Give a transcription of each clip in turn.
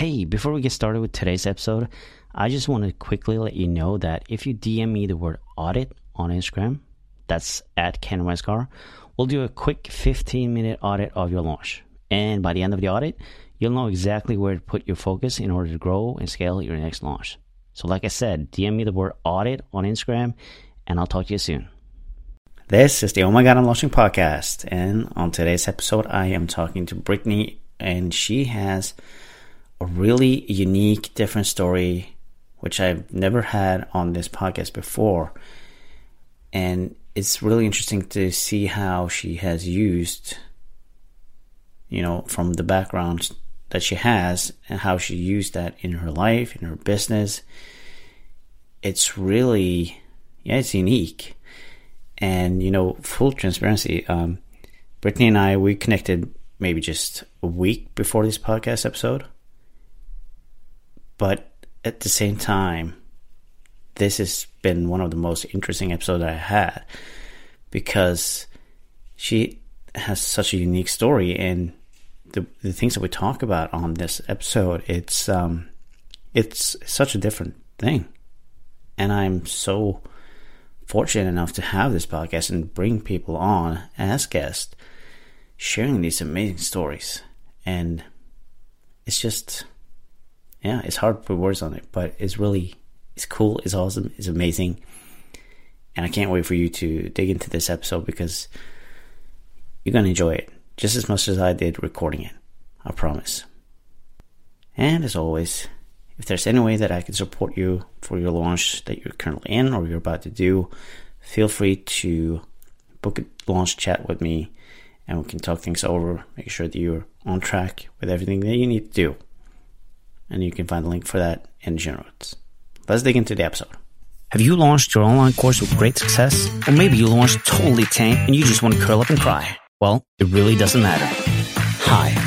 Hey, before we get started with today's episode, I just want to quickly let you know that if you DM me the word audit on Instagram, that's at Ken Westgaard, we'll do a quick 15-minute audit of your launch. And by the end of the audit, you'll know exactly where to put your focus in order to grow and scale your next launch. So like I said, DM me the word audit on Instagram, and I'll talk to you soon. This is the Oh My God, I'm Launching podcast. And on today's episode, I am talking to Brittany, and she has a really unique, different story, which I've never had on this podcast before. And it's really interesting to see how she has used, you know, from the background that she has and how she used that in her life, in her business. It's really, it's unique. And, you know, full transparency, Brittany and I, we connected maybe just a week before this podcast episode. But at the same time, this has been one of the most interesting episodes I had, because she has such a unique story, and the things that we talk about on this episode, it's such a different thing. And I'm so fortunate enough to have this podcast and bring people on as guests, sharing these amazing stories. And it's just, it's hard to put words on it, but it's cool, it's awesome, it's amazing. And I can't wait for you to dig into this episode, because you're going to enjoy it just as much as I did recording it. I promise. And as always, if there's any way that I can support you for your launch that you're currently in or you're about to do, feel free to book a launch chat with me, and we can talk things over, make sure that you're on track with everything that you need to do. And you can find the link for that in the show notes. Let's dig into the episode. Have you launched your online course with great success? Or maybe you launched totally tanked and you just want to curl up and cry. Well, it really doesn't matter. Hi,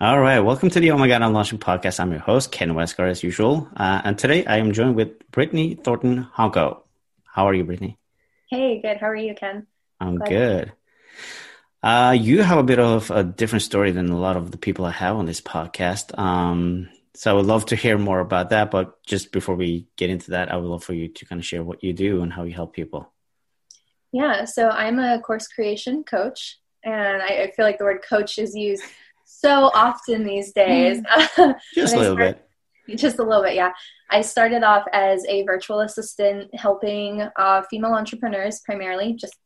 All right, welcome to the Oh My God, I'm Launching podcast. I'm your host, Ken Westgaard, as usual. And today I am joined with Brittany Thornton-Honko. How are you, Brittany? Hey, good. How are you, Ken? I'm good. You have a bit of a different story than a lot of the people I have on this podcast. So I would love to hear more about that. But just before we get into that, I would love for you to kind of share what you do and how you help people. Yeah, so I'm a course creation coach, and I feel like the word coach is used so often these days. Just a little bit, yeah. I started off as a virtual assistant helping female entrepreneurs, primarily just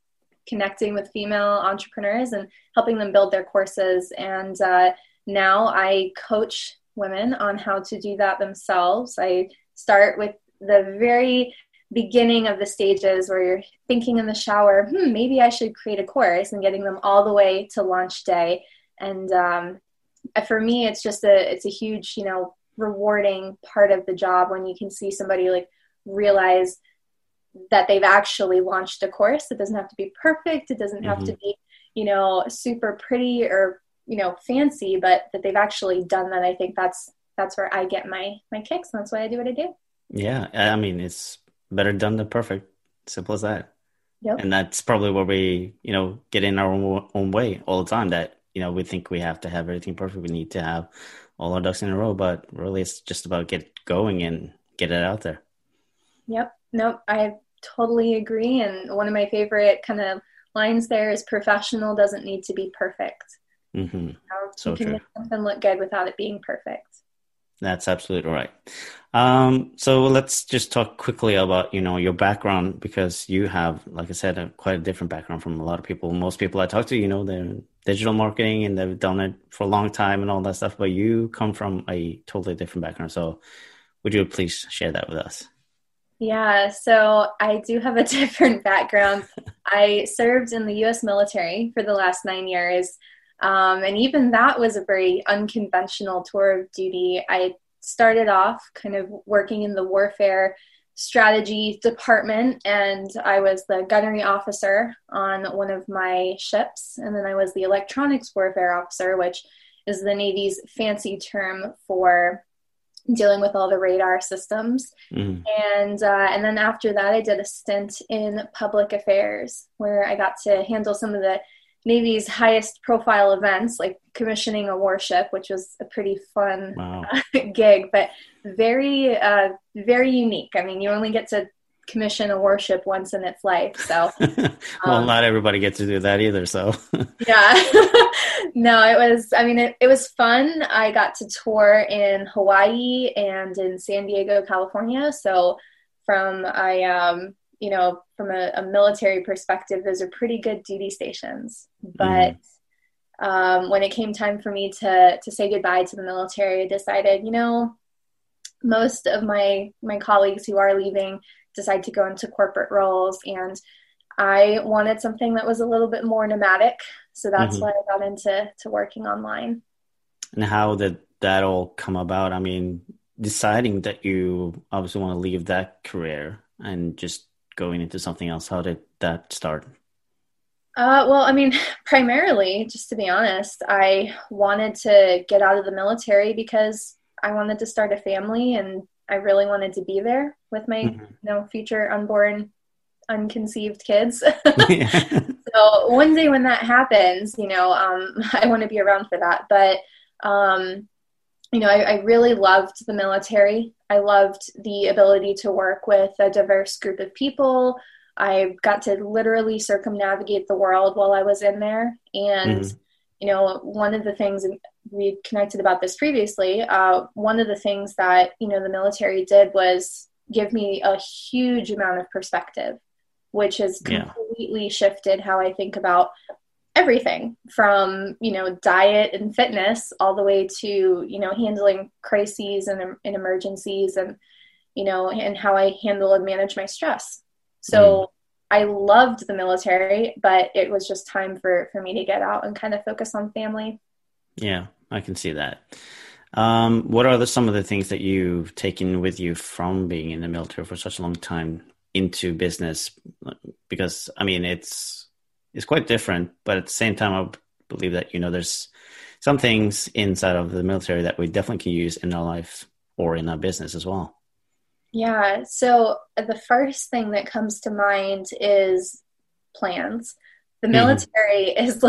connecting with female entrepreneurs and helping them build their courses. And now I coach women on how to do that themselves. I start with the very beginning of the stages where you're thinking in the shower, maybe I should create a course, and getting them all the way to launch day. And for me, it's just a huge, rewarding part of the job when you can see somebody like realize that they've actually launched a course. It doesn't have to be perfect. It doesn't have to be, super pretty or, fancy, but that they've actually done that. I think that's where I get my kicks. And that's why I do what I do. Yeah. I mean, it's better done than perfect. Simple as that. Yep. And that's probably where we, get in our own way all the time, that, we think we have to have everything perfect. We need to have all our ducks in a row, but really it's just about get going and get it out there. Yep. Nope. I totally agree. And one of my favorite kind of lines there is professional doesn't need to be perfect. Mm-hmm. So you can make something look good without it being perfect. That's absolutely right. So let's just talk quickly about, your background, because you have, like I said, quite a different background from a lot of people. Most people I talk to, they're in digital marketing and they've done it for a long time and all that stuff, but you come from a totally different background. So would you please share that with us? Yeah, so I do have a different background. I served in the U.S. military for the last 9 years. And even that was a very unconventional tour of duty. I started off kind of working in the warfare strategy department, and I was the gunnery officer on one of my ships, and then I was the electronics warfare officer, which is the Navy's fancy term for dealing with all the radar systems. Mm. And then after that, I did a stint in public affairs, where I got to handle some of the Navy's highest profile events, like commissioning a warship, which was a pretty fun gig, but very, very unique. I mean, you only get to commission a warship once in its life. So, well, not everybody gets to do that either. So it was fun. I got to tour in Hawaii and in San Diego, California. So from a military perspective, those are pretty good duty stations. But when it came time for me to say goodbye to the military, I decided, most of my colleagues who are leaving decide to go into corporate roles, and I wanted something that was a little bit more nomadic. So that's why I got into working online. And how did that all come about? I mean, deciding that you obviously want to leave that career and just going into something else, how did that start? Primarily, just to be honest, I wanted to get out of the military because I wanted to start a family, and I really wanted to be there with my future unborn, unconceived kids. So one day when that happens, I want to be around for that. But I really loved the military. I loved the ability to work with a diverse group of people. I got to literally circumnavigate the world while I was in there. And, one of the things, we connected about this previously, one of the things that, the military did was give me a huge amount of perspective, which has completely shifted how I think about everything from, diet and fitness all the way to, handling crises and emergencies and, and how I handle and manage my stress. So I loved the military, but it was just time for me to get out and kind of focus on family. Yeah, I can see that. What are some of the things that you've taken with you from being in the military for such a long time into business? Because, it's quite different, but at the same time, I believe that, there's some things inside of the military that we definitely can use in our life or in our business as well. Yeah. So the first thing that comes to mind is plans. The military is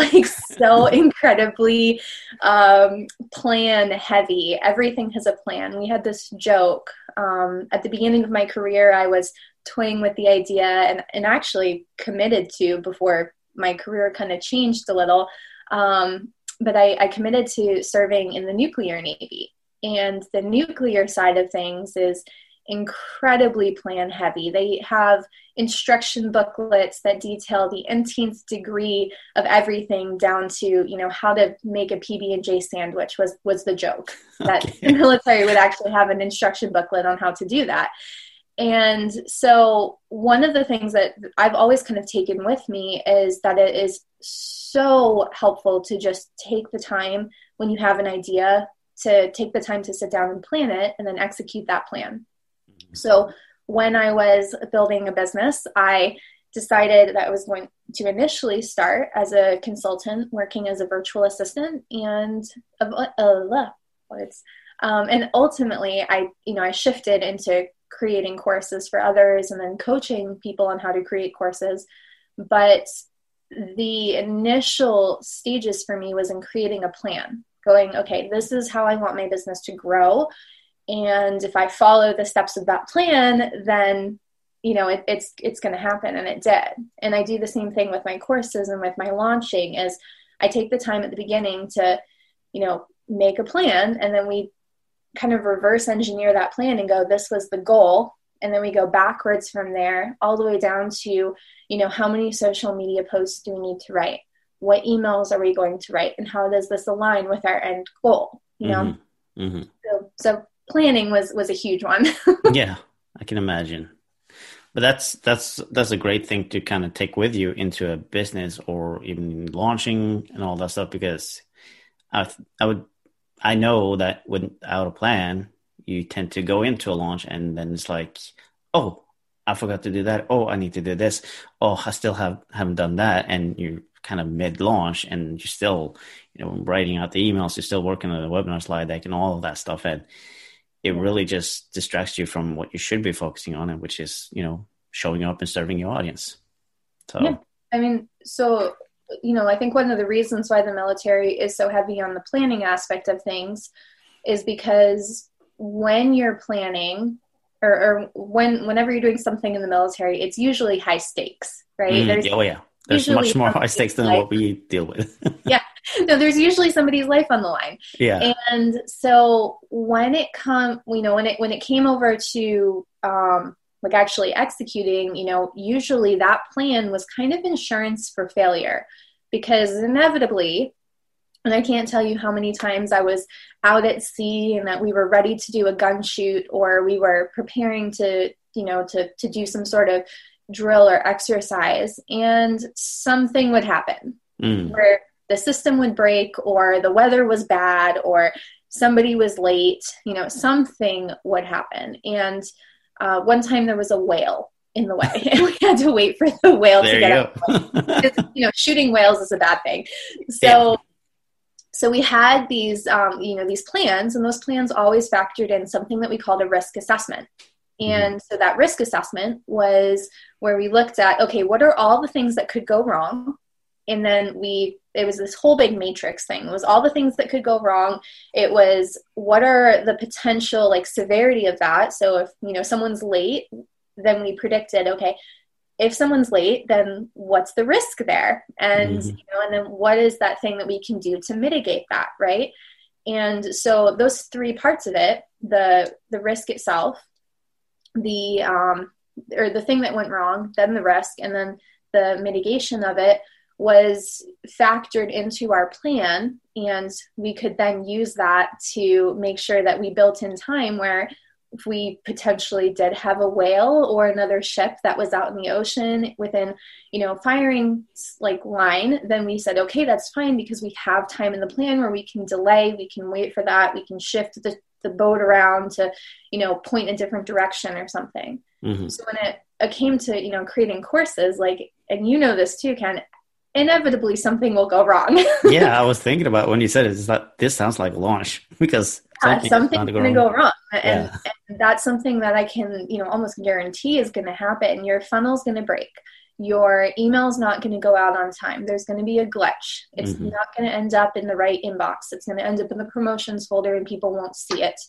so incredibly plan heavy. Everything has a plan. We had this joke at the beginning of my career. I was toying with the idea and actually committed to before my career kind of changed a little. But I committed to serving in the nuclear Navy, and the nuclear side of things is incredibly plan heavy. They have instruction booklets that detail the nth degree of everything down to, how to make a PB&J sandwich was the joke that the military would actually have an instruction booklet on how to do that. And so one of the things that I've always kind of taken with me is that it is so helpful to just take the time when you have an idea to take the time to sit down and plan it and then execute that plan. So when I was building a business, I decided that I was going to initially start as a consultant working as a virtual assistant and ultimately I shifted into creating courses for others and then coaching people on how to create courses. But the initial stages for me was in creating a plan, going, okay, this is how I want my business to grow. And if I follow the steps of that plan, then, it's going to happen. And it did. And I do the same thing with my courses and with my launching is I take the time at the beginning to, make a plan. And then we kind of reverse engineer that plan and go, this was the goal. And then we go backwards from there all the way down to, how many social media posts do we need to write? What emails are we going to write? And how does this align with our end goal? So planning was a huge one. Yeah, I can imagine. But that's a great thing to kind of take with you into a business or even launching and all that stuff, because I know that without a plan, you tend to go into a launch and then it's like, oh, I forgot to do that. Oh, I need to do this. Oh, I still haven't done that. And you're kind of mid-launch and you're still, you know, writing out the emails. You're still working on the webinar slide deck and all of that stuff. And it really just distracts you from what you should be focusing on, and which is, you know, showing up and serving your audience. So, yeah. I mean, so, you know, I think one of the reasons why the military is so heavy on the planning aspect of things is because when you're planning, or whenever you're doing something in the military, it's usually high stakes, right? There's much more high stakes than what we deal with. Yeah. No, there's usually somebody's life on the line. Yeah. And so when it come, you know, when it came over to, like actually executing, you know, usually that plan was kind of insurance for failure, because inevitably, and I can't tell you how many times I was out at sea and that we were ready to do a gun shoot, or we were preparing to, you know, to do some sort of drill or exercise, and something would happen where the system would break, or the weather was bad, or somebody was late, you know, something would happen. And one time there was a whale in the way, and we had to wait for the whale to get out. Because, you know, shooting whales is a bad thing. So, so we had these, you know, these plans, and those plans always factored in something that we called a risk assessment. And so that risk assessment was where we looked at, okay, what are all the things that could go wrong? And then it was this whole big matrix thing. It was all the things that could go wrong. It was, what are the potential, like, severity of that? So if, you know, someone's late, then we predicted, okay, if someone's late, then what's the risk there? And, you know, and then what is that thing that we can do to mitigate that? Right. And so those three parts of it, the risk itself, the, or the thing that went wrong, then the risk, and then the mitigation of it, was factored into our plan. And we could then use that to make sure that we built in time where if we potentially did have a whale or another ship that was out in the ocean within, you know, firing, like, line, then we said, okay, that's fine, because we have time in the plan where we can delay, we can wait for that, we can shift the boat around to, you know, point in a different direction or something. So when it came to, you know, creating courses, like, and you know this too, Ken, inevitably something will go wrong. I was thinking about when you said it, is that this sounds like launch, because something's going to go wrong. And that's something that I can, you know, almost guarantee is going to happen. Your funnel's going to break. Your email's not going to go out on time. There's going to be a glitch. It's not going to end up in the right inbox. It's going to end up in the promotions folder and people won't see it.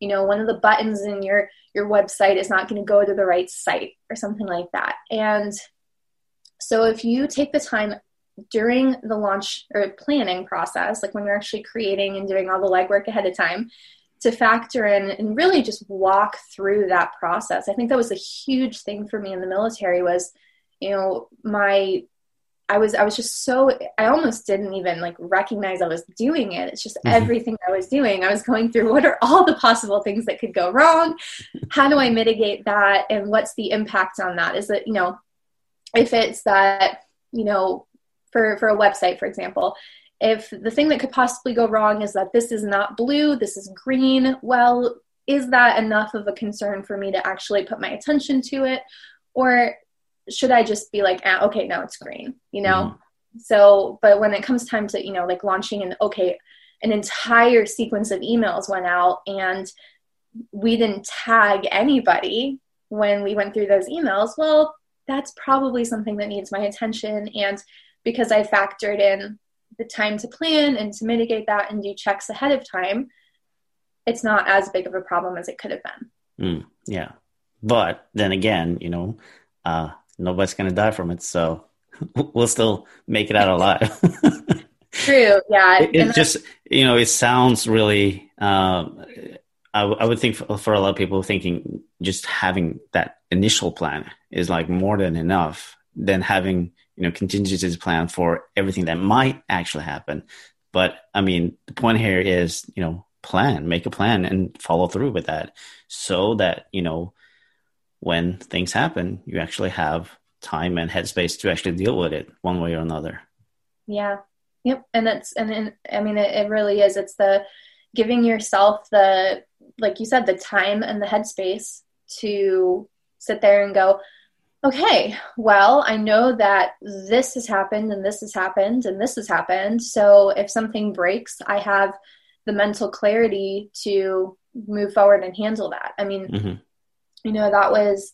You know, one of the buttons in your website is not going to go to the right site or something like that. And so if you take the time during the launch or planning process, like when you're actually creating and doing all the legwork ahead of time, to factor in and really just walk through that process. I think that was a huge thing for me in the military was, you know, I was just so, I almost didn't even like recognize I was doing it. It's just everything I was doing. I was going through, what are all the possible things that could go wrong? How do I mitigate that? And what's the impact on that? Is it, you know, if it's that, you know, for a website, for example, if the thing that could possibly go wrong is that this is not blue, this is green, well, is that enough of a concern for me to actually put my attention to it? Or should I just be like, okay, now it's green, you know? So, but when it comes time to, you know, like launching and okay, an entire sequence of emails went out and we didn't tag anybody when we went through those emails. Well, that's probably something that needs my attention. And because I factored in the time to plan and to mitigate that and do checks ahead of time, it's not as big of a problem as it could have been. Yeah. But then again, you know, nobody's going to die from it. So we'll still make it out alive. True. Yeah. It just, you know, it sounds really, I would think for a lot of people thinking just having that initial plan is like more than enough than having, you know, contingencies plan for everything that might actually happen. But I mean, the point here is, you know, make a plan and follow through with that so that, you know, when things happen, you actually have time and headspace to actually deal with it one way or another. Yeah. Yep. And it really is. It's the giving yourself the, like you said, the time and the headspace to sit there and go, okay, well, I know that this has happened and this has happened and this has happened. So if something breaks, I have the mental clarity to move forward and handle that. I mean, mm-hmm. you know, that was,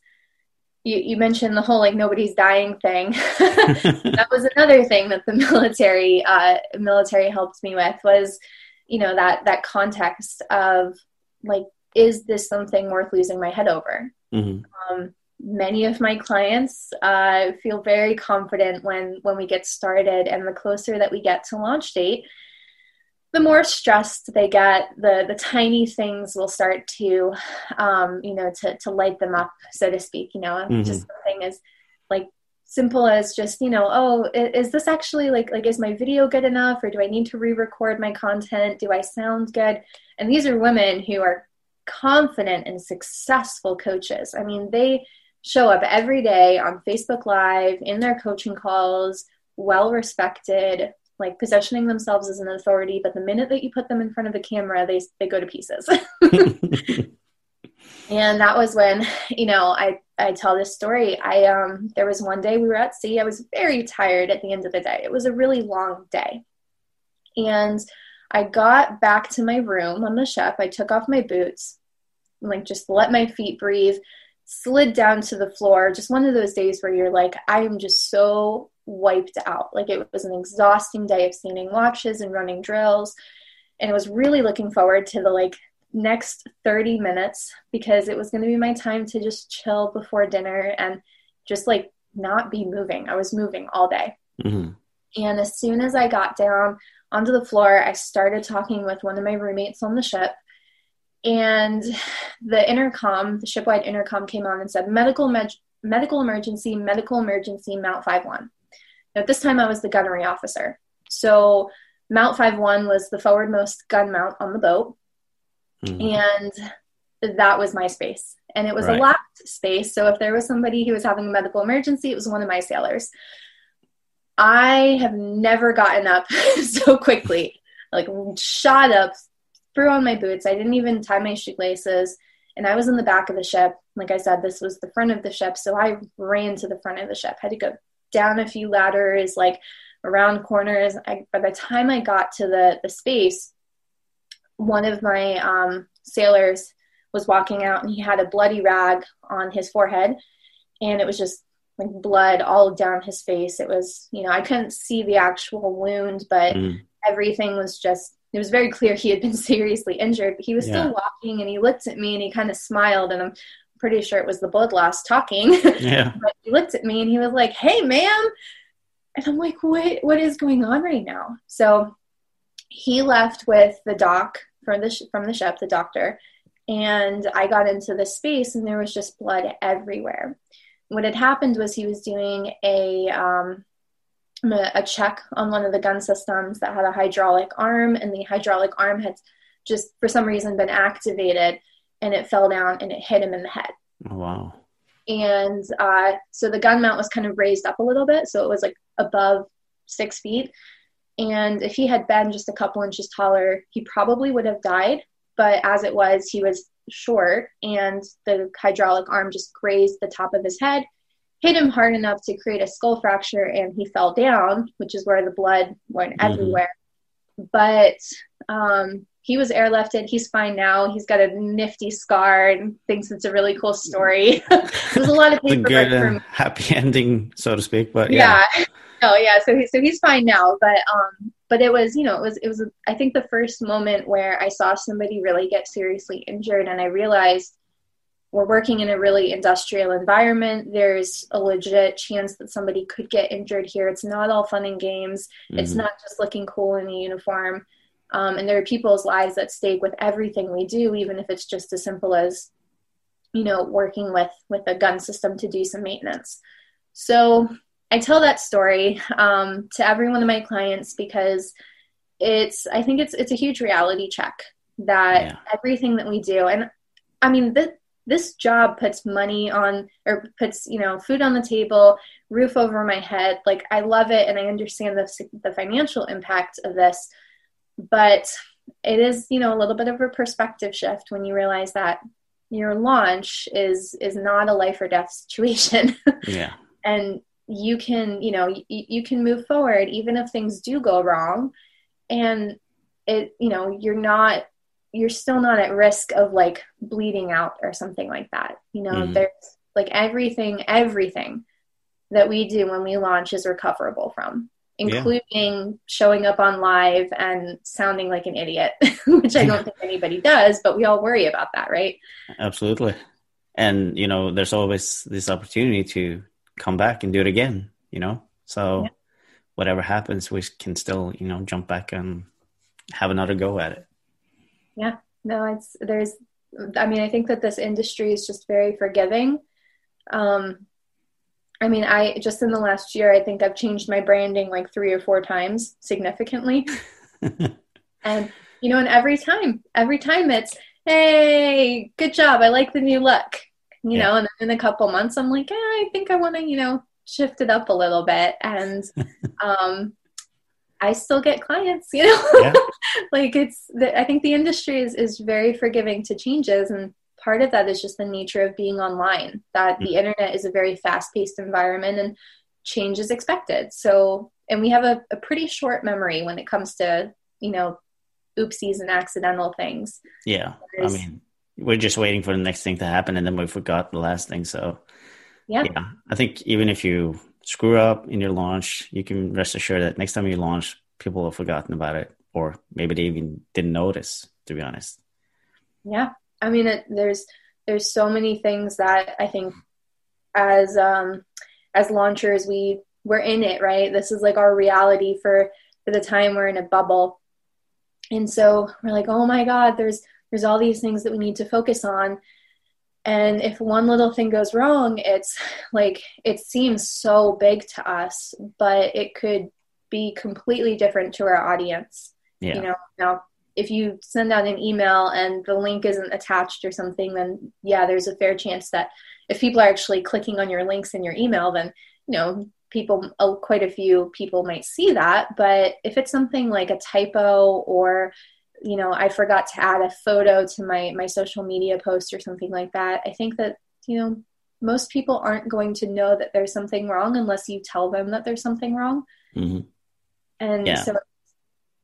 you mentioned the whole, like, nobody's dying thing. That was another thing that the military helped me with was, you know, that context of, like, is this something worth losing my head over? Mm-hmm. Many of my clients feel very confident when we get started, and the closer that we get to launch date, the more stressed they get, the tiny things will start to, you know, to light them up, so to speak, you know, mm-hmm. just something as, like, simple as just, you know, oh, is this actually like, is my video good enough? Or do I need to re-record my content? Do I sound good? And these are women who are confident and successful coaches. I mean, they show up every day on Facebook Live, in their coaching calls, well-respected, like, positioning themselves as an authority, but the minute that you put them in front of the camera, they go to pieces. And that was when, you know, I tell this story. There was one day we were at sea. I was very tired at the end of the day. It was a really long day. And I got back to my room on the ship. I took off my boots and, like, just let my feet breathe, slid down to the floor. Just one of those days where you're like, I am just so wiped out. Like, it was an exhausting day of standing watches and running drills, and I was really looking forward to the, like, next 30 minutes because it was going to be my time to just chill before dinner and just, like, not be moving. I was moving all day. Mm-hmm. And as soon as I got down onto the floor, I started talking with one of my roommates on the ship, and the shipwide intercom came on and said, medical emergency, Mount 5-1. At this time, I was the gunnery officer. So Mount 5-1 was the forwardmost gun mount on the boat. Mm-hmm. And that was my space. And it was a locked space. So if there was somebody who was having a medical emergency, it was one of my sailors. I have never gotten up so quickly, like, shot up, threw on my boots. I didn't even tie my shoelaces. And I was in the back of the ship. Like I said, this was the front of the ship. So I ran to the front of the ship, had to go down a few ladders, like, around corners. By the time I got to the space, one of my sailors was walking out, and he had a bloody rag on his forehead, and it was just, like, blood all down his face. It was, you know, I couldn't see the actual wound, but everything was just, it was very clear he had been seriously injured, but he was still walking, and he looked at me and he kind of smiled, and I'm pretty sure it was the blood loss talking. Yeah. But he looked at me and he was like, "Hey, ma'am." And I'm like, what is going on right now? So he left with the doc from the ship, the doctor, and I got into the space, and there was just blood everywhere. What had happened was he was doing a check on one of the gun systems that had a hydraulic arm, and the hydraulic arm had just, for some reason, been activated, and it fell down and it hit him in the head. Oh, wow. And so the gun mount was kind of raised up a little bit, so it was, like, above 6 feet. And if he had been just a couple inches taller, he probably would have died. But as it was, he was short, and the hydraulic arm just grazed the top of his head, hit him hard enough to create a skull fracture, and he fell down, which is where the blood went everywhere. But he was airlifted. He's fine now. He's got a nifty scar and thinks it's a really cool story. It was a lot of paperwork for me. Happy ending, so to speak. But yeah. Oh yeah, so he's fine now, but it was, you know, it was I think the first moment where I saw somebody really get seriously injured, and I realized we're working in a really industrial environment. There's a legit chance that somebody could get injured here. It's not all fun and games. Mm-hmm. It's not just looking cool in a uniform, and there are people's lives at stake with everything we do, even if it's just as simple as, you know, working with a gun system to do some maintenance. So I tell that story to every one of my clients because I think it's a huge reality check that everything that we do, and I mean, this job puts money on, or puts, you know, food on the table, roof over my head. Like, I love it, and I understand the financial impact of this, but it is, you know, a little bit of a perspective shift when you realize that your launch is not a life or death situation. Yeah. And you can, you know, you can move forward even if things do go wrong, and it, you know, you're still not at risk of like bleeding out or something like that. You know, mm-hmm. There's like everything that we do when we launch is recoverable from, including showing up on live and sounding like an idiot, which I don't think anybody does, but we all worry about that, right? Absolutely. And, you know, there's always this opportunity to come back and do it again, you know? So whatever happens, we can still, you know, jump back and have another go at it. Yeah. No, I think that this industry is just very forgiving. I mean, I just in the last year, I think I've changed my branding like 3 or 4 times significantly. And, you know, and every time it's, hey, good job. I like the new look, you know, and in a couple months, I'm like, I think I want to, you know, shift it up a little bit. And I still get clients, you know, like I think the industry is very forgiving to changes. And part of that is just the nature of being online, that the internet is a very fast-paced environment and change is expected. So, and we have a pretty short memory when it comes to, you know, oopsies and accidental things. Yeah. Whereas, I mean, we're just waiting for the next thing to happen and then we forgot the last thing. So yeah, I think even if you screw up in your launch, you can rest assured that next time you launch, people have forgotten about it, or maybe they even didn't notice, to be honest. Yeah. I mean, there's so many things that I think as launchers, we're in it, right? This is like our reality for the time we're in a bubble. And so we're like, oh my God, there's all these things that we need to focus on. And if one little thing goes wrong, it's like, it seems so big to us, but it could be completely different to our audience. Yeah. You know, now, if you send out an email and the link isn't attached or something, then there's a fair chance that if people are actually clicking on your links in your email, then, you know, quite a few people might see that. But if it's something like a typo or, you know, I forgot to add a photo to my social media post or something like that, I think that, you know, most people aren't going to know that there's something wrong unless you tell them that there's something wrong. Mm-hmm.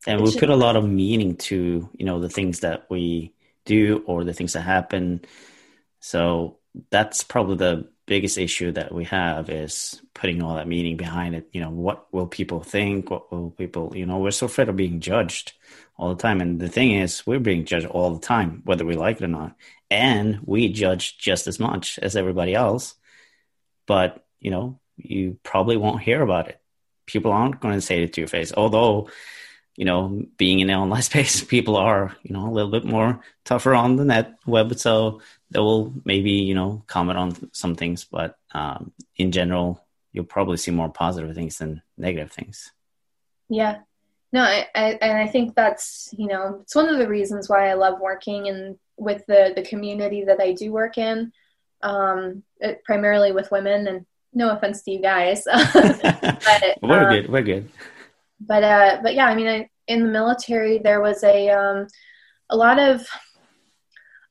And we put a lot of meaning to, you know, the things that we do or the things that happen. So that's probably the biggest issue that we have, is putting all that meaning behind it. You know, what will people think? What will people, you know, we're so afraid of being judged all the time. And the thing is, we're being judged all the time, whether we like it or not. And we judge just as much as everybody else. But, you know, you probably won't hear about it. People aren't going to say it to your face, although, you know, being in the online space, people are, you know, a little bit more tougher on the web. So they will maybe, you know, comment on some things, but in general, you'll probably see more positive things than negative things. Yeah, no, I think that's, you know, it's one of the reasons why I love working in with the community that I do work in, primarily with women, and no offense to you guys. But, we're good. But yeah, I mean, in the military, there was a lot of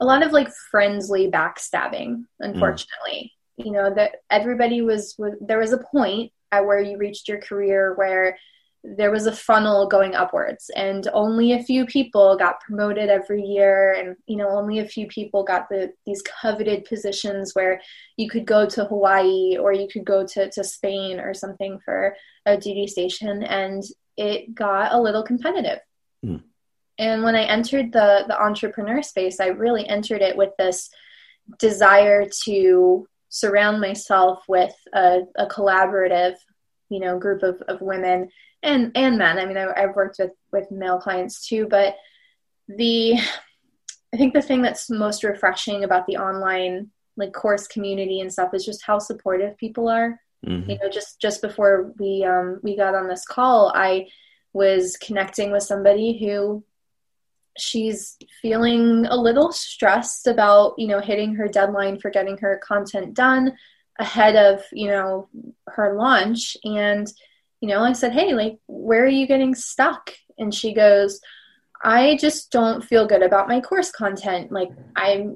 like friendly backstabbing, unfortunately. You know, that everybody was, there was a point at where you reached your career where there was a funnel going upwards, and only a few people got promoted every year. And, you know, only a few people got these coveted positions where you could go to Hawaii or you could go to Spain or something for a duty station. And it got a little competitive. Mm. And when I entered the entrepreneur space, I really entered it with this desire to surround myself with a collaborative, you know, group of women and men. I mean, I've worked with male clients too, but I think the thing that's most refreshing about the online like course community and stuff is just how supportive people are. Mm-hmm. You know, just before we got on this call, I was connecting with somebody who she's feeling a little stressed about, you know, hitting her deadline for getting her content done ahead of, you know, her launch. And, you know, I said, hey, like, where are you getting stuck? And she goes, I just don't feel good about my course content. Like I'm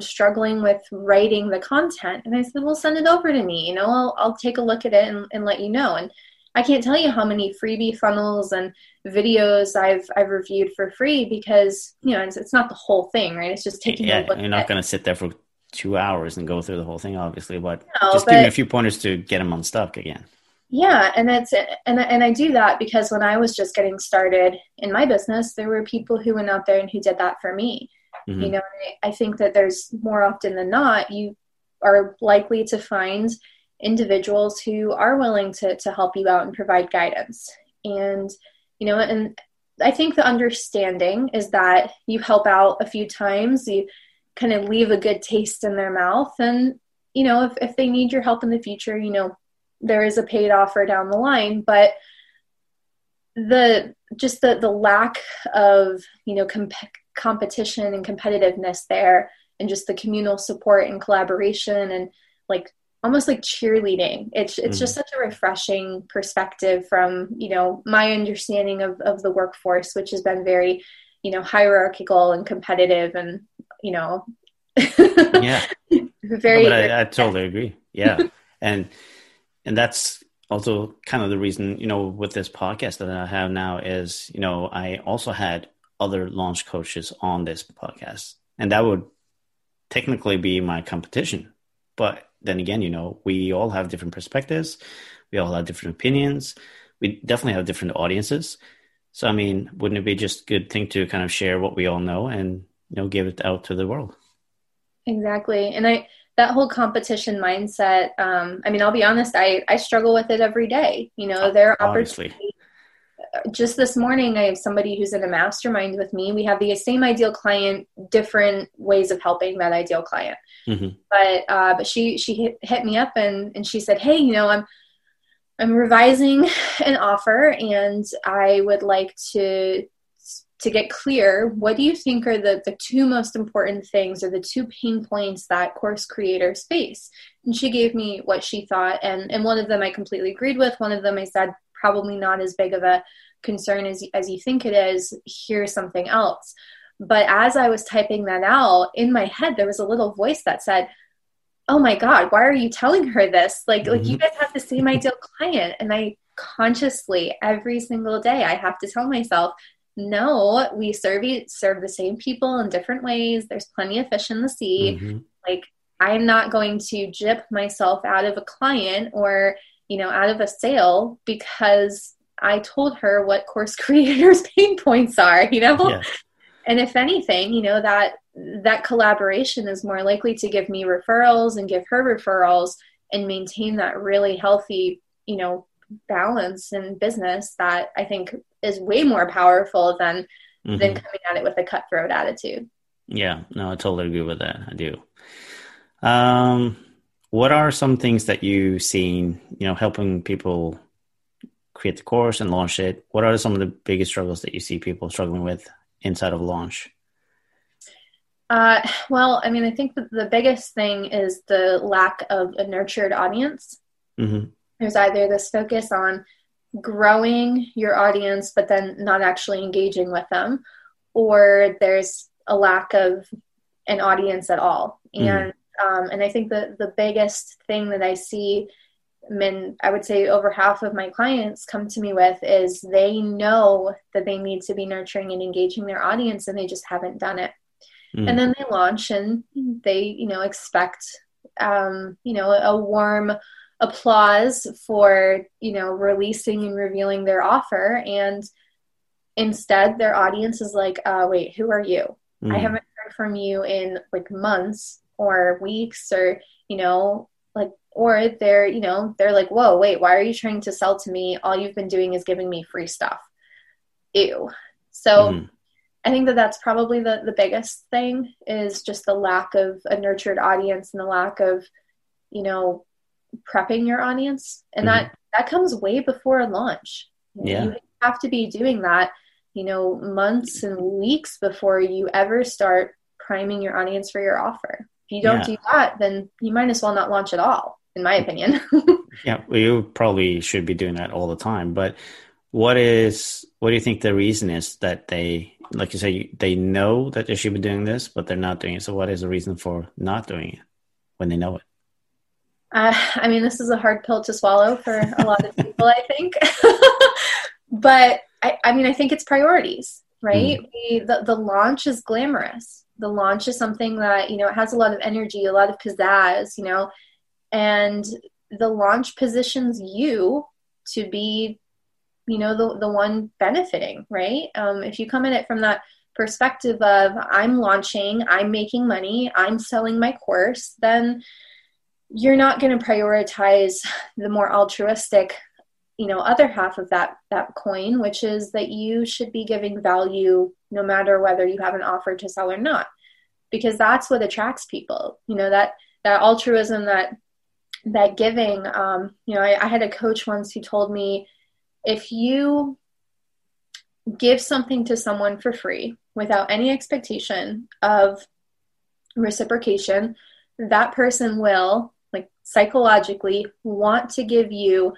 struggling with writing the content. And I said, well, send it over to me. You know, I'll take a look at it and let you know. And I can't tell you how many freebie funnels and videos I've reviewed for free because, you know, it's not the whole thing, right? It's just taking a look. You're not going to sit there for 2 hours and go through the whole thing, obviously, but give me a few pointers to get them unstuck again. Yeah. And that's it. And I do that because when I was just getting started in my business, there were people who went out there and who did that for me. Mm-hmm. You know, I think that there's more often than not, you are likely to find individuals who are willing to help you out and provide guidance. And, you know, and I think the understanding is that you help out a few times, you kind of leave a good taste in their mouth. And, you know, if they need your help in the future, you know, there is a paid offer down the line, but the lack of, you know, competition and competitiveness there, and just the communal support and collaboration and like almost like cheerleading. It's just such a refreshing perspective from, you know, my understanding of the workforce, which has been very, you know, hierarchical and competitive and, you know, yeah, very, but I totally agree. Yeah. And that's also kind of the reason, you know, with this podcast that I have now is, you know, I also had other launch coaches on this podcast, and that would technically be my competition. But then again, you know, we all have different perspectives. We all have different opinions. We definitely have different audiences. So, I mean, wouldn't it be just a good thing to kind of share what we all know and, you know, give it out to the world? Exactly. And that whole competition mindset, I mean, I'll be honest, I struggle with it every day. You know, there are opportunities. Just this morning, I have somebody who's in a mastermind with me. We have the same ideal client, different ways of helping that ideal client. Mm-hmm. But she hit me up and she said, hey, you know, I'm revising an offer and I would like to get clear, what do you think are the two most important things or the two pain points that course creators face? And she gave me what she thought. And one of them I completely agreed with. One of them I said, probably not as big of a concern as you think it is. Here's something else. But as I was typing that out, in my head, there was a little voice that said, oh my God, why are you telling her this? Like you guys have the same ideal client. And I consciously, every single day, I have to tell myself, no, we serve the same people in different ways. There's plenty of fish in the sea. Mm-hmm. Like, I'm not going to gyp myself out of a client or, you know, out of a sale because I told her what course creators' pain points are, you know? Yeah. And if anything, you know, that collaboration is more likely to give me referrals and give her referrals and maintain that really healthy, you know, balance in business that I think is way more powerful than coming at it with a cutthroat attitude. Yeah, no, I totally agree with that. I do. What are some things that you've seen, you know, helping people create the course and launch it? What are some of the biggest struggles that you see people struggling with inside of launch? Well, I mean, I think that the biggest thing is the lack of a nurtured audience. Mm-hmm. There's either this focus on growing your audience, but then not actually engaging with them, or there's a lack of an audience at all. And, and I think the biggest thing that I see, and I would say over half of my clients come to me with, is they know that they need to be nurturing and engaging their audience, and they just haven't done it. Mm. And then they launch and they, you know, expect, you know, a warm applause for, you know, releasing and revealing their offer. And instead their audience is like, wait, who are you? I haven't heard from you in like months or weeks, or, you know, like, or they're, you know, they're like, whoa, wait, why are you trying to sell to me? All you've been doing is giving me free stuff. Ew. So I think that that's probably the biggest thing, is just the lack of a nurtured audience and the lack of, you know, prepping your audience. And that comes way before a launch. Yeah. You have to be doing that, you know, months and weeks before you ever start priming your audience for your offer. If you don't do that, then you might as well not launch at all, in my opinion. Yeah. Well, you probably should be doing that all the time, but what do you think the reason is that they like you say, they know that they should be doing this, but they're not doing it. So what is the reason for not doing it when they know it? I mean, this is a hard pill to swallow for a lot of people, I think. But I mean, I think it's priorities, right? Mm. The launch is glamorous. The launch is something that, you know, it has a lot of energy, a lot of pizzazz, you know, and the launch positions you to be, you know, the one benefiting, right? If you come at it from that perspective of I'm launching, I'm making money, I'm selling my course, then you're not going to prioritize the more altruistic, you know, other half of that coin, which is that you should be giving value no matter whether you have an offer to sell or not, because that's what attracts people, you know, that altruism, that giving. You know, I had a coach once who told me, if you give something to someone for free without any expectation of reciprocation, that person will, like, psychologically want to give you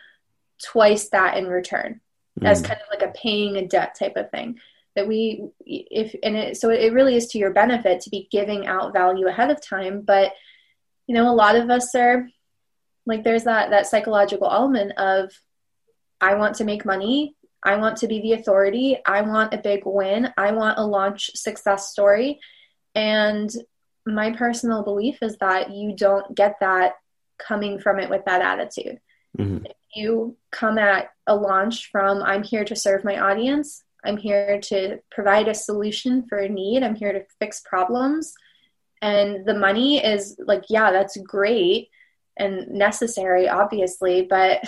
twice that in return. That's kind of like a paying a debt type of thing that so it really is to your benefit to be giving out value ahead of time. But, you know, a lot of us are like, there's that psychological element of, I want to make money. I want to be the authority. I want a big win. I want a launch success story. And my personal belief is that you don't get that coming from it with that attitude. Mm-hmm. If you come at a launch from, I'm here to serve my audience. I'm here to provide a solution for a need. I'm here to fix problems. And the money is like, yeah, that's great and necessary, obviously. But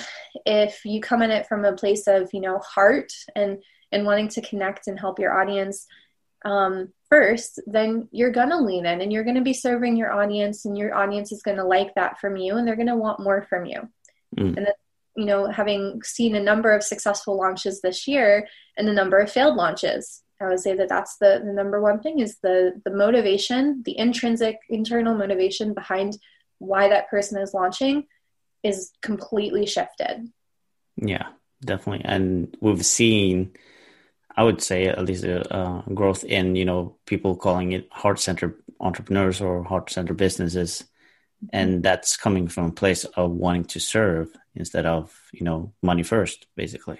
if you come at it from a place of, you know, heart and wanting to connect and help your audience first, then you're going to lean in and you're going to be serving your audience, and your audience is going to like that from you, and they're going to want more from you. Mm. And then, you know, having seen a number of successful launches this year and a number of failed launches, I would say that that's the number one thing is the motivation, the intrinsic internal motivation behind why that person is launching is completely shifted. Yeah, definitely. And we've seen, I would say, at least a growth in, you know, people calling it heart-centered entrepreneurs or heart-centered businesses. And that's coming from a place of wanting to serve instead of, you know, money first, basically.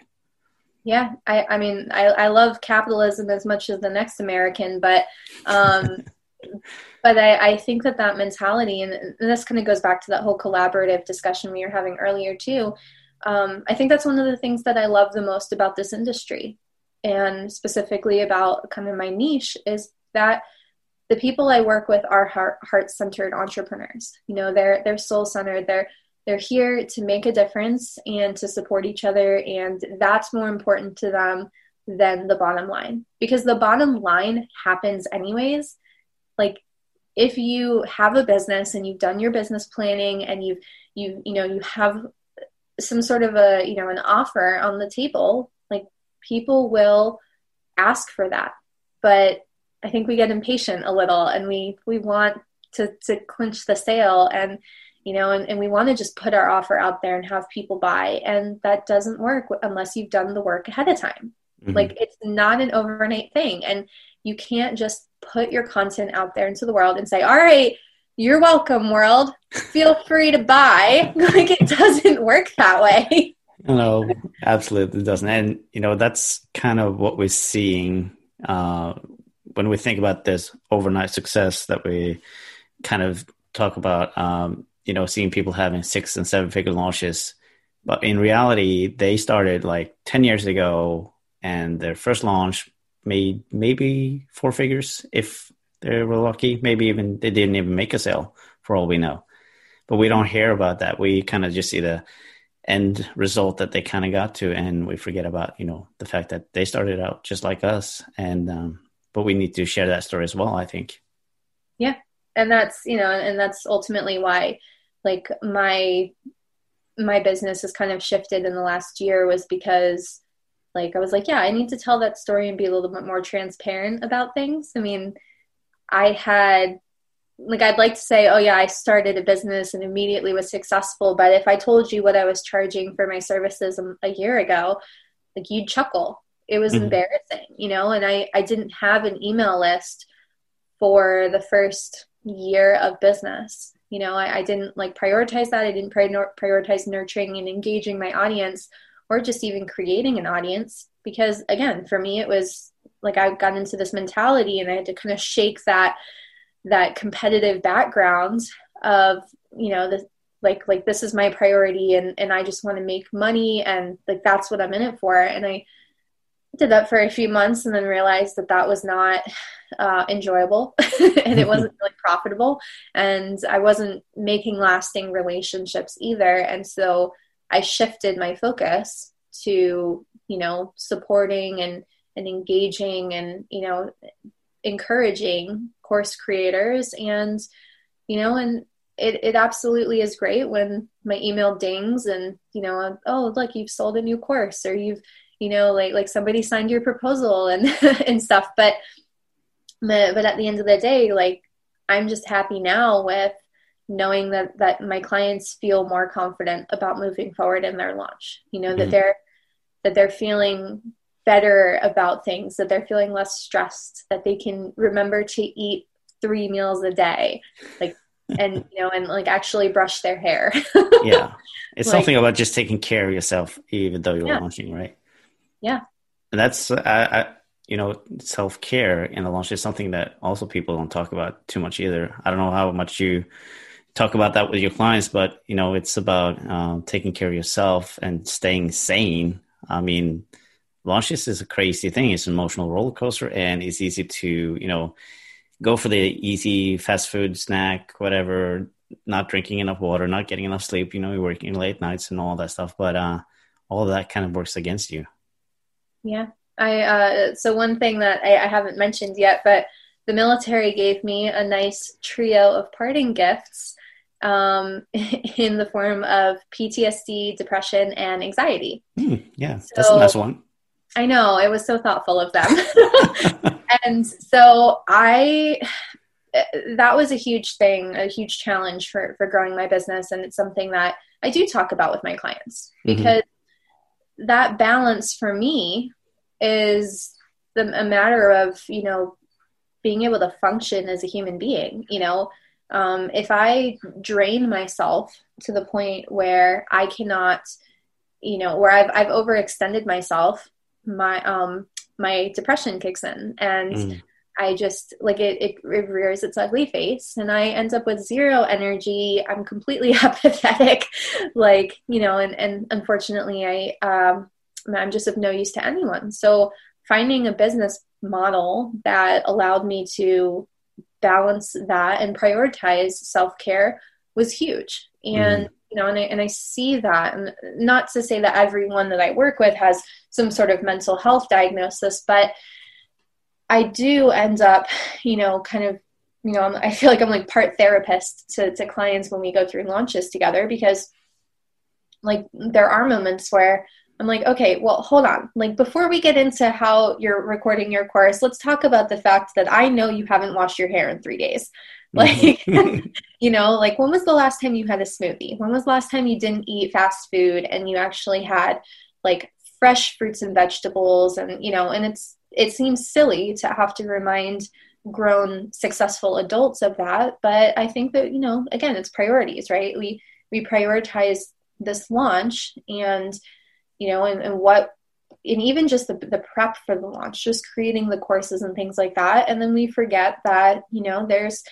Yeah. I mean, I love capitalism as much as the next American, but, but I think that mentality, and this kind of goes back to that whole collaborative discussion we were having earlier too. I think that's one of the things that I love the most about this industry, and specifically about kind of my niche, is that the people I work with are heart-centered entrepreneurs. You know, they're soul-centered. They're here to make a difference and to support each other. And that's more important to them than the bottom line, because the bottom line happens anyways. Like, if you have a business and you've done your business planning and you have some sort of a, you know, an offer on the table, like, people will ask for that. But I think we get impatient a little, and we want to clinch the sale, and, you know, and we want to just put our offer out there and have people buy. And that doesn't work unless you've done the work ahead of time. Mm-hmm. Like, it's not an overnight thing. And you can't just put your content out there into the world and say, all right, you're welcome, world. Feel free to buy. Like, it doesn't work that way. No, absolutely doesn't. And, you know, that's kind of what we're seeing when we think about this overnight success that we kind of talk about, you know, seeing people having 6- and 7-figure launches. But in reality, they started like 10 years ago, and their first launch made maybe 4 figures if they were lucky. Maybe even they didn't even make a sale, for all we know. But we don't hear about that. We kind of just see the end result that they kind of got to, and we forget about, you know, the fact that they started out just like us. And but we need to share that story as well, I think. Yeah, and that's, you know, and that's ultimately why, like, my business has kind of shifted in the last year, was because, like, I was like, yeah, I need to tell that story and be a little bit more transparent about things. I mean, I had, like, I'd like to say, oh yeah, I started a business and immediately was successful. But if I told you what I was charging for my services a year ago, like, you'd chuckle. It was embarrassing, you know, and I didn't have an email list for the first year of business. You know, I didn't like prioritize that. I didn't prioritize nurturing and engaging my audience, or just even creating an audience, because again, for me, it was like, I got into this mentality and I had to kind of shake that competitive background of, you know, the, like this is my priority and I just want to make money and like, that's what I'm in it for. And I did that for a few months and then realized that was not enjoyable and it wasn't really profitable, and I wasn't making lasting relationships either. And so I shifted my focus to, you know, supporting and engaging and, you know, encouraging course creators. And, you know, and it absolutely is great when my email dings and, you know, I'm, oh, look, you've sold a new course, or you've, you know, like somebody signed your proposal and, and stuff. But at the end of the day, like, I'm just happy now with knowing that my clients feel more confident about moving forward in their launch, you know, that they're feeling better about things, that they're feeling less stressed, that they can remember to eat 3 meals a day, like, and, you know, and like actually brush their hair. Yeah. It's like, something about just taking care of yourself, even though you're launching, right? Yeah. And that's, you know, self-care in the launch is something that also people don't talk about too much either. I don't know how much you talk about that with your clients, but, you know, it's about taking care of yourself and staying sane. I mean, launches is a crazy thing. It's an emotional roller coaster, and it's easy to, you know, go for the easy fast food snack, whatever, not drinking enough water, not getting enough sleep, you know, you're working late nights and all that stuff. But all that kind of works against you. Yeah. So one thing that I haven't mentioned yet, but the military gave me a nice trio of parting gifts in the form of PTSD, depression, and anxiety. Yeah, so, that's a nice one. I know, it was so thoughtful of them. And so that was a huge thing, a huge challenge for growing my business. And it's something that I do talk about with my clients, because that balance for me is a matter of, you know, being able to function as a human being. You know, if I drain myself to the point where I cannot, you know, where I've overextended myself, my depression kicks in, and I just like it rears its ugly face, and I end up with zero energy. I'm completely apathetic, like, you know, and unfortunately I'm just of no use to anyone. So finding a business model that allowed me to balance that and prioritize self-care was huge. And, you know, and I see that, and not to say that everyone that I work with has some sort of mental health diagnosis, but I do end up, you know, kind of, you know, I feel like I'm like part therapist to clients when we go through launches together, because like there are moments where I'm like, okay, well, hold on. Like, before we get into how you're recording your course, let's talk about the fact that I know you haven't washed your hair in 3 days. Like, you know, like, when was the last time you had a smoothie? When was the last time you didn't eat fast food and you actually had like fresh fruits and vegetables? And, you know, and it seems silly to have to remind grown, successful adults of that. But I think that, you know, again, it's priorities, right? We prioritize this launch, and, you know, and even just the prep for the launch, just creating the courses and things like that. And then we forget that, you know, there's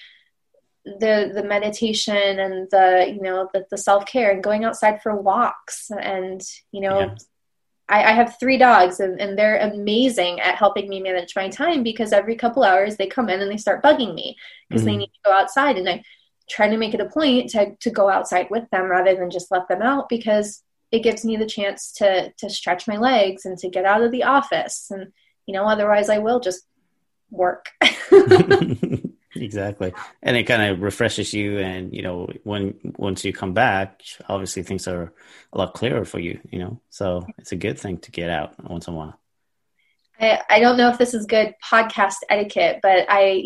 the meditation and the, you know, the self-care and going outside for walks. And, you know, I have 3 dogs, and they're amazing at helping me manage my time, because every couple hours they come in and they start bugging me because they need to go outside. And I try to make it a point to go outside with them rather than just let them out, because it gives me the chance to stretch my legs and to get out of the office. And, you know, otherwise I will just work. Exactly. And it kind of refreshes you. And, you know, once you come back, obviously things are a lot clearer for you, you know, so it's a good thing to get out once in a while. I don't know if this is good podcast etiquette, but I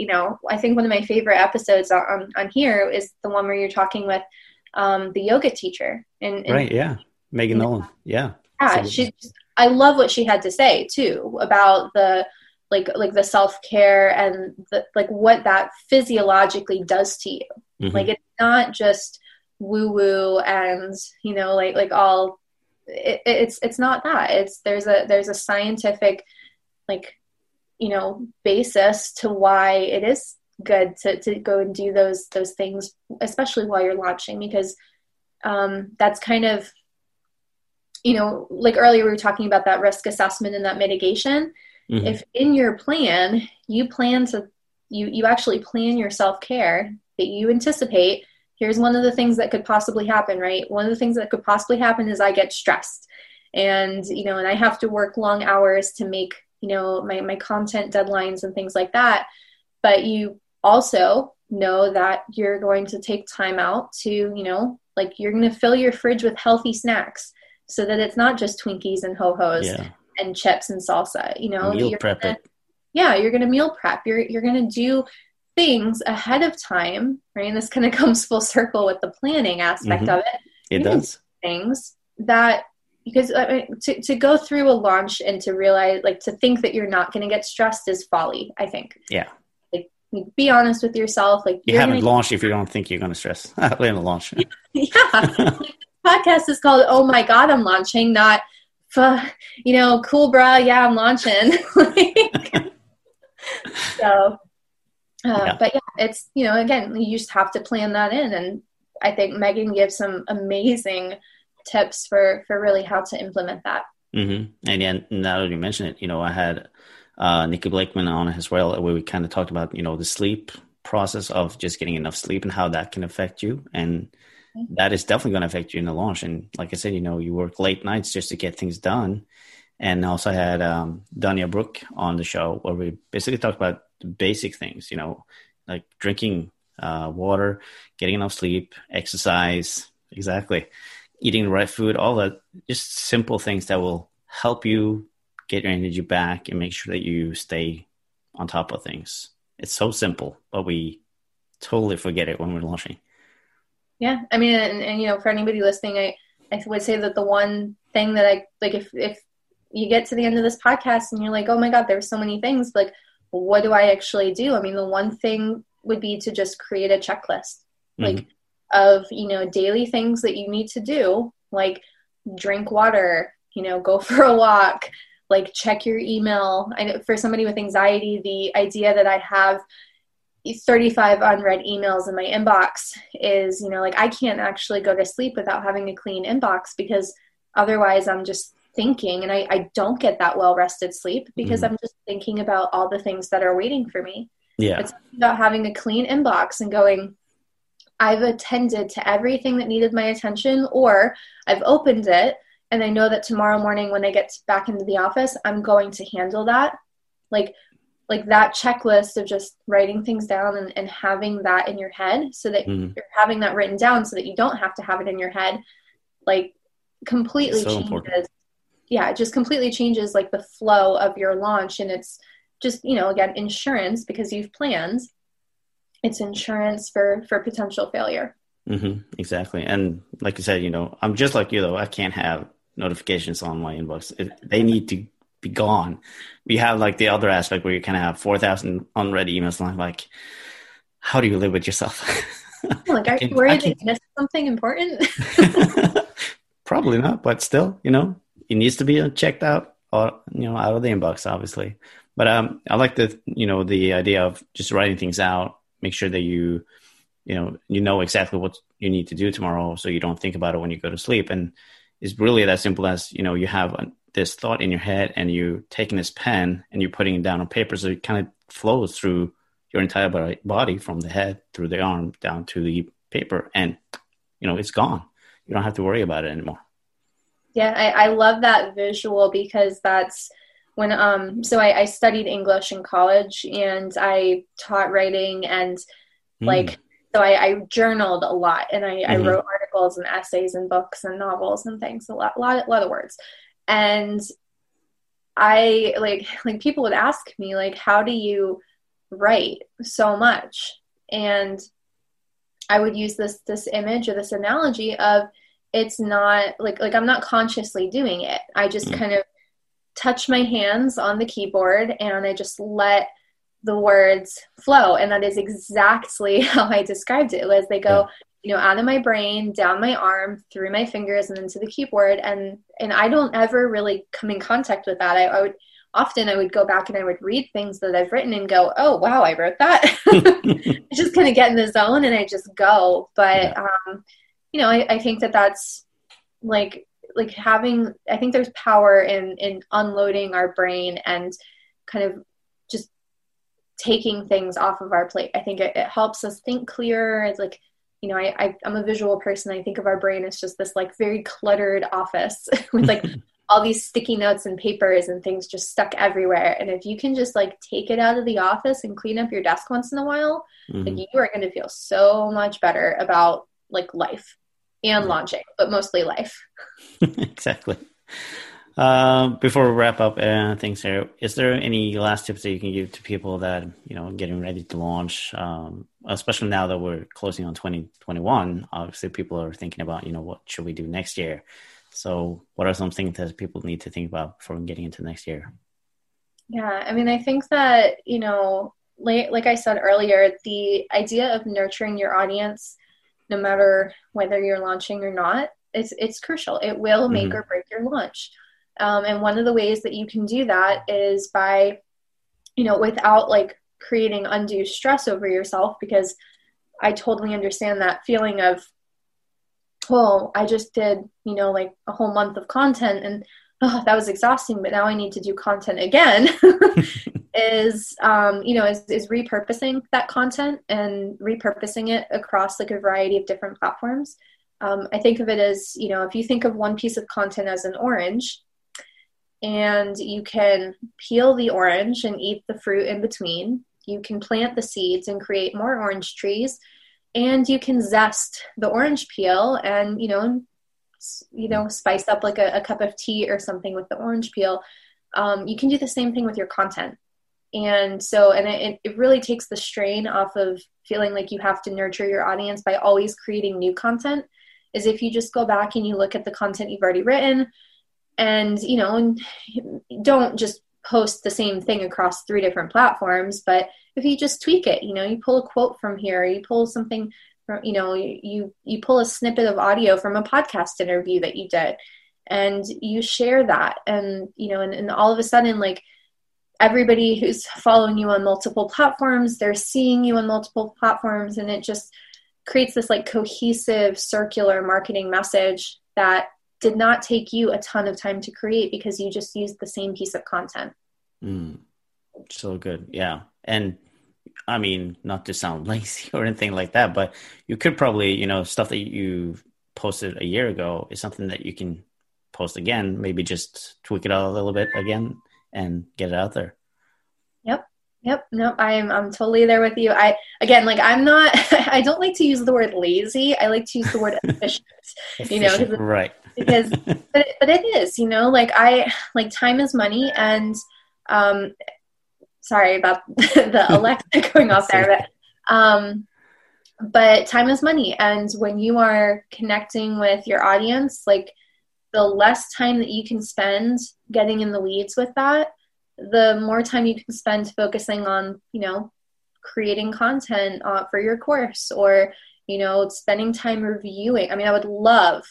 think one of my favorite episodes on here is the one where you're talking with the yoga teacher. And Megan Nolan. Yeah. Yeah. She's I love what she had to say too about the like the self-care and the, like what that physiologically does to you. Mm-hmm. Like it's not just woo-woo and, you know, like all it's not that. It's there's a scientific, like, you know, basis to why it is good to go and do those things, especially while you're launching, because that's kind of, you know, like earlier we were talking about that risk assessment and that mitigation. Mm-hmm. If in your plan, you actually plan your self-care, that you anticipate, here's one of the things that could possibly happen, right? One of the things that could possibly happen is I get stressed and, you know, and I have to work long hours to make, you know, my content deadlines and things like that. But you also know that you're going to take time out to, you know, like you're going to fill your fridge with healthy snacks so that it's not just Twinkies and ho-hos and chips and salsa, you know, you're going to meal prep. You're going to do things ahead of time, right? And this kind of comes full circle with the planning aspect of it. It does things that, because to go through a launch and to realize, like, to think that you're not going to get stressed is folly, I think. Yeah. Be honest with yourself. Like you haven't launched if you don't think you're going to stress. Plan to launch. Yeah. Podcast is called "Oh My God, I'm Launching," not you know, cool, bruh. Yeah, I'm launching. But yeah, it's, you know, again, you just have to plan that in, and I think Megan gives some amazing tips for really how to implement that. Mm-hmm. And yeah, now that you mention it, you know, I had Nikki Blakeman on as well, where we kind of talked about, you know, the sleep process of just getting enough sleep and how that can affect you. And that is definitely going to affect you in the launch. And like I said, you know, you work late nights just to get things done. And also I had Dania Brooke on the show, where we basically talked about the basic things, you know, like drinking water, getting enough sleep, exercise, eating the right food, all that, just simple things that will help you get your energy back and make sure that you stay on top of things. It's so simple, but we totally forget it when we're launching. Yeah. I mean, and you know, for anybody listening, I would say that the one thing that I like, if you get to the end of this podcast and you're like, oh my God, there's so many things, like, what do I actually do? I mean, the one thing would be to just create a checklist, like of, you know, daily things that you need to do, like drink water, you know, go for a walk, like check your email. I know for somebody with anxiety, the idea that I have 35 unread emails in my inbox is, you know, like I can't actually go to sleep without having a clean inbox, because otherwise I'm just thinking, and I don't get that well-rested sleep because I'm just thinking about all the things that are waiting for me. Yeah. It's about having a clean inbox and going, I've attended to everything that needed my attention, or I've opened it, and I know that tomorrow morning when I get back into the office, I'm going to handle that. Like that checklist of just writing things down and having that in your head, so that you're having that written down so that you don't have to have it in your head, like completely changes. Important. Yeah. It just completely changes like the flow of your launch. And it's just, you know, again, insurance, because you've planned, it's insurance for potential failure. Mm-hmm, exactly. And like you said, you know, I'm just like you though. I can't have notifications on my inbox. They need to be gone. We have like the other aspect where you kind of have 4,000 unread emails. And I'm like, how do you live with yourself? Like, are you worried that you missed something important? Probably not, but still, you know, it needs to be checked out or, you know, out of the inbox, obviously. But I like the, you know, the idea of just writing things out, make sure that you know exactly what you need to do tomorrow, so you don't think about it when you go to sleep. And it's really that simple as, you know, you have this thought in your head and you're taking this pen and you're putting it down on paper. So it kind of flows through your entire body, from the head through the arm down to the paper, and, you know, it's gone. You don't have to worry about it anymore. Yeah. I love that visual, because that's when, so I studied English in college and I taught writing, and like, so I journaled a lot, and I wrote articles and essays and books and novels and things, a lot of words. And I like people would ask me, like, how do you write so much? And I would use this image or this analogy of, it's not like I'm not consciously doing it. I just kind of touch my hands on the keyboard and I just let the words flow. And that is exactly how I described it. It was they go, you know, out of my brain, down my arm, through my fingers and into the keyboard. And I don't ever really come in contact with that. I would often, I would go back and I would read things that I've written and go, oh, wow, I wrote that. I just kind of get in the zone and I just go. But, you know, I think that that's like having, I think there's power in unloading our brain and kind of just taking things off of our plate. I think it helps us think clearer. It's like, you know, I'm a visual person. I think of our brain as just this like very cluttered office with like all these sticky notes and papers and things just stuck everywhere. And if you can just like take it out of the office and clean up your desk once in a while, like you are going to feel so much better about like life and launching, but mostly life. Exactly. Before we wrap up things here, is there any last tips that you can give to people that, you know, getting ready to launch, especially now that we're closing on 2021, obviously people are thinking about, you know, what should we do next year? So what are some things that people need to think about before getting into next year? Yeah. I mean, I think that, you know, like I said earlier, the idea of nurturing your audience, no matter whether you're launching or not, it's crucial. It will make or break your launch. And one of the ways that you can do that is by, you know, without like creating undue stress over yourself, because I totally understand that feeling of, oh, I just did, you know, like a whole month of content and oh, that was exhausting, but now I need to do content again. is repurposing that content and repurposing it across like a variety of different platforms. I think of it as, you know, if you think of one piece of content as an orange, and you can peel the orange and eat the fruit in between. You can plant the seeds and create more orange trees, and you can zest the orange peel and, you know, spice up like a cup of tea or something with the orange peel. You can do the same thing with your content. And so, and it really takes the strain off of feeling like you have to nurture your audience by always creating new content, is if you just go back and you look at the content you've already written. And, you know, don't just post the same thing across three different platforms, but if you just tweak it, you know, you pull a quote from here, you pull something from, you know, you pull a snippet of audio from a podcast interview that you did and you share that. And, you know, and all of a sudden, like everybody who's following you on multiple platforms, they're seeing you on multiple platforms, and it just creates this like cohesive circular marketing message that did not take you a ton of time to create because you just used the same piece of content. So good. Yeah. And I mean, not to sound lazy or anything like that, but you could probably, you know, stuff that you posted a year ago is something that you can post again, maybe just tweak it out a little bit again and get it out there. Yep. Nope. I'm totally there with you. I don't like to use the word lazy. I like to use the word efficient, you know, right. But it is, you know, like time is money, and sorry about the Alexa going off there, but time is money. And when you are connecting with your audience, like the less time that you can spend getting in the weeds with that, the more time you can spend focusing on, you know, creating content for your course, or, you know, spending time reviewing. I mean, I would love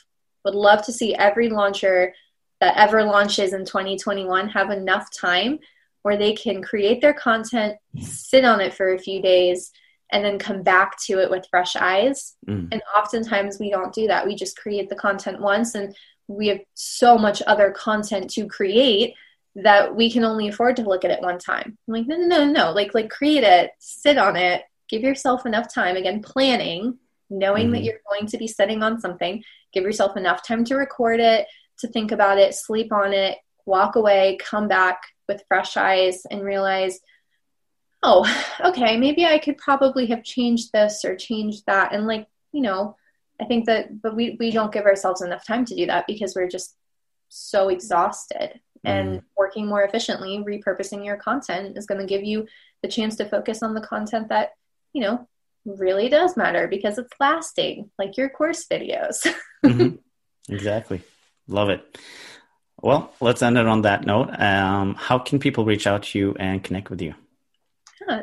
to see every launcher that ever launches in 2021 have enough time where they can create their content, sit on it for a few days, and then come back to it with fresh eyes. And oftentimes we don't do that. We just create the content once, and we have so much other content to create that we can only afford to look at it one time. I'm like, no. Like create it, sit on it, give yourself enough time. Again, planning, knowing that you're going to be sitting on something, give yourself enough time to record it, to think about it, sleep on it, walk away, come back with fresh eyes and realize, oh, okay, maybe I could probably have changed this or changed that. And like, you know, I think that, but we don't give ourselves enough time to do that because we're just so exhausted. And working more efficiently, repurposing your content is going to give you the chance to focus on the content that, you know, really does matter because it's lasting, like your course videos. Exactly. Love it. Well, let's end it on that note. How can people reach out to you and connect with you?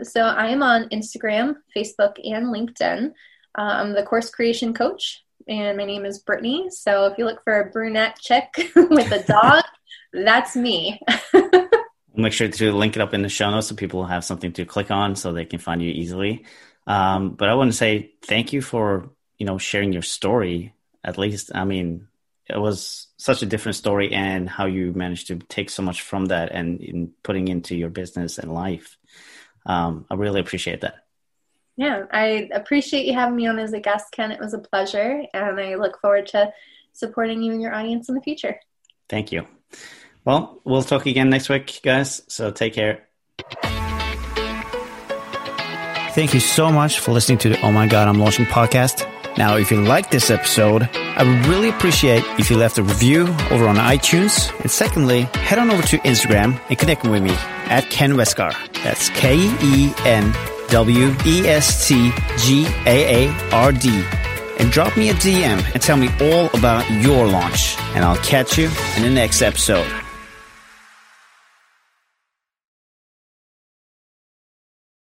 So I am on Instagram, Facebook, and LinkedIn. I'm the Course Creation Coach, and my name is Brittany. So if you look for a brunette chick with a dog, that's me. We'll make sure to link it up in the show notes so people have something to click on so they can find you easily. But I want to say thank you for, sharing your story. At least, it was such a different story, and how you managed to take so much from that and in putting into your business and life. I really appreciate that. Yeah, I appreciate you having me on as a guest, Ken. It was a pleasure, and I look forward to supporting you and your audience in the future. Thank you. Well, we'll talk again next week, guys. So take care. Thank you so much for listening to the Oh My God, I'm Launching podcast. Now, if you like this episode, I would really appreciate if you left a review over on iTunes. And secondly, head on over to Instagram and connect with me at Ken Westgaard. That's KenWestgaard. And drop me a DM and tell me all about your launch. And I'll catch you in the next episode.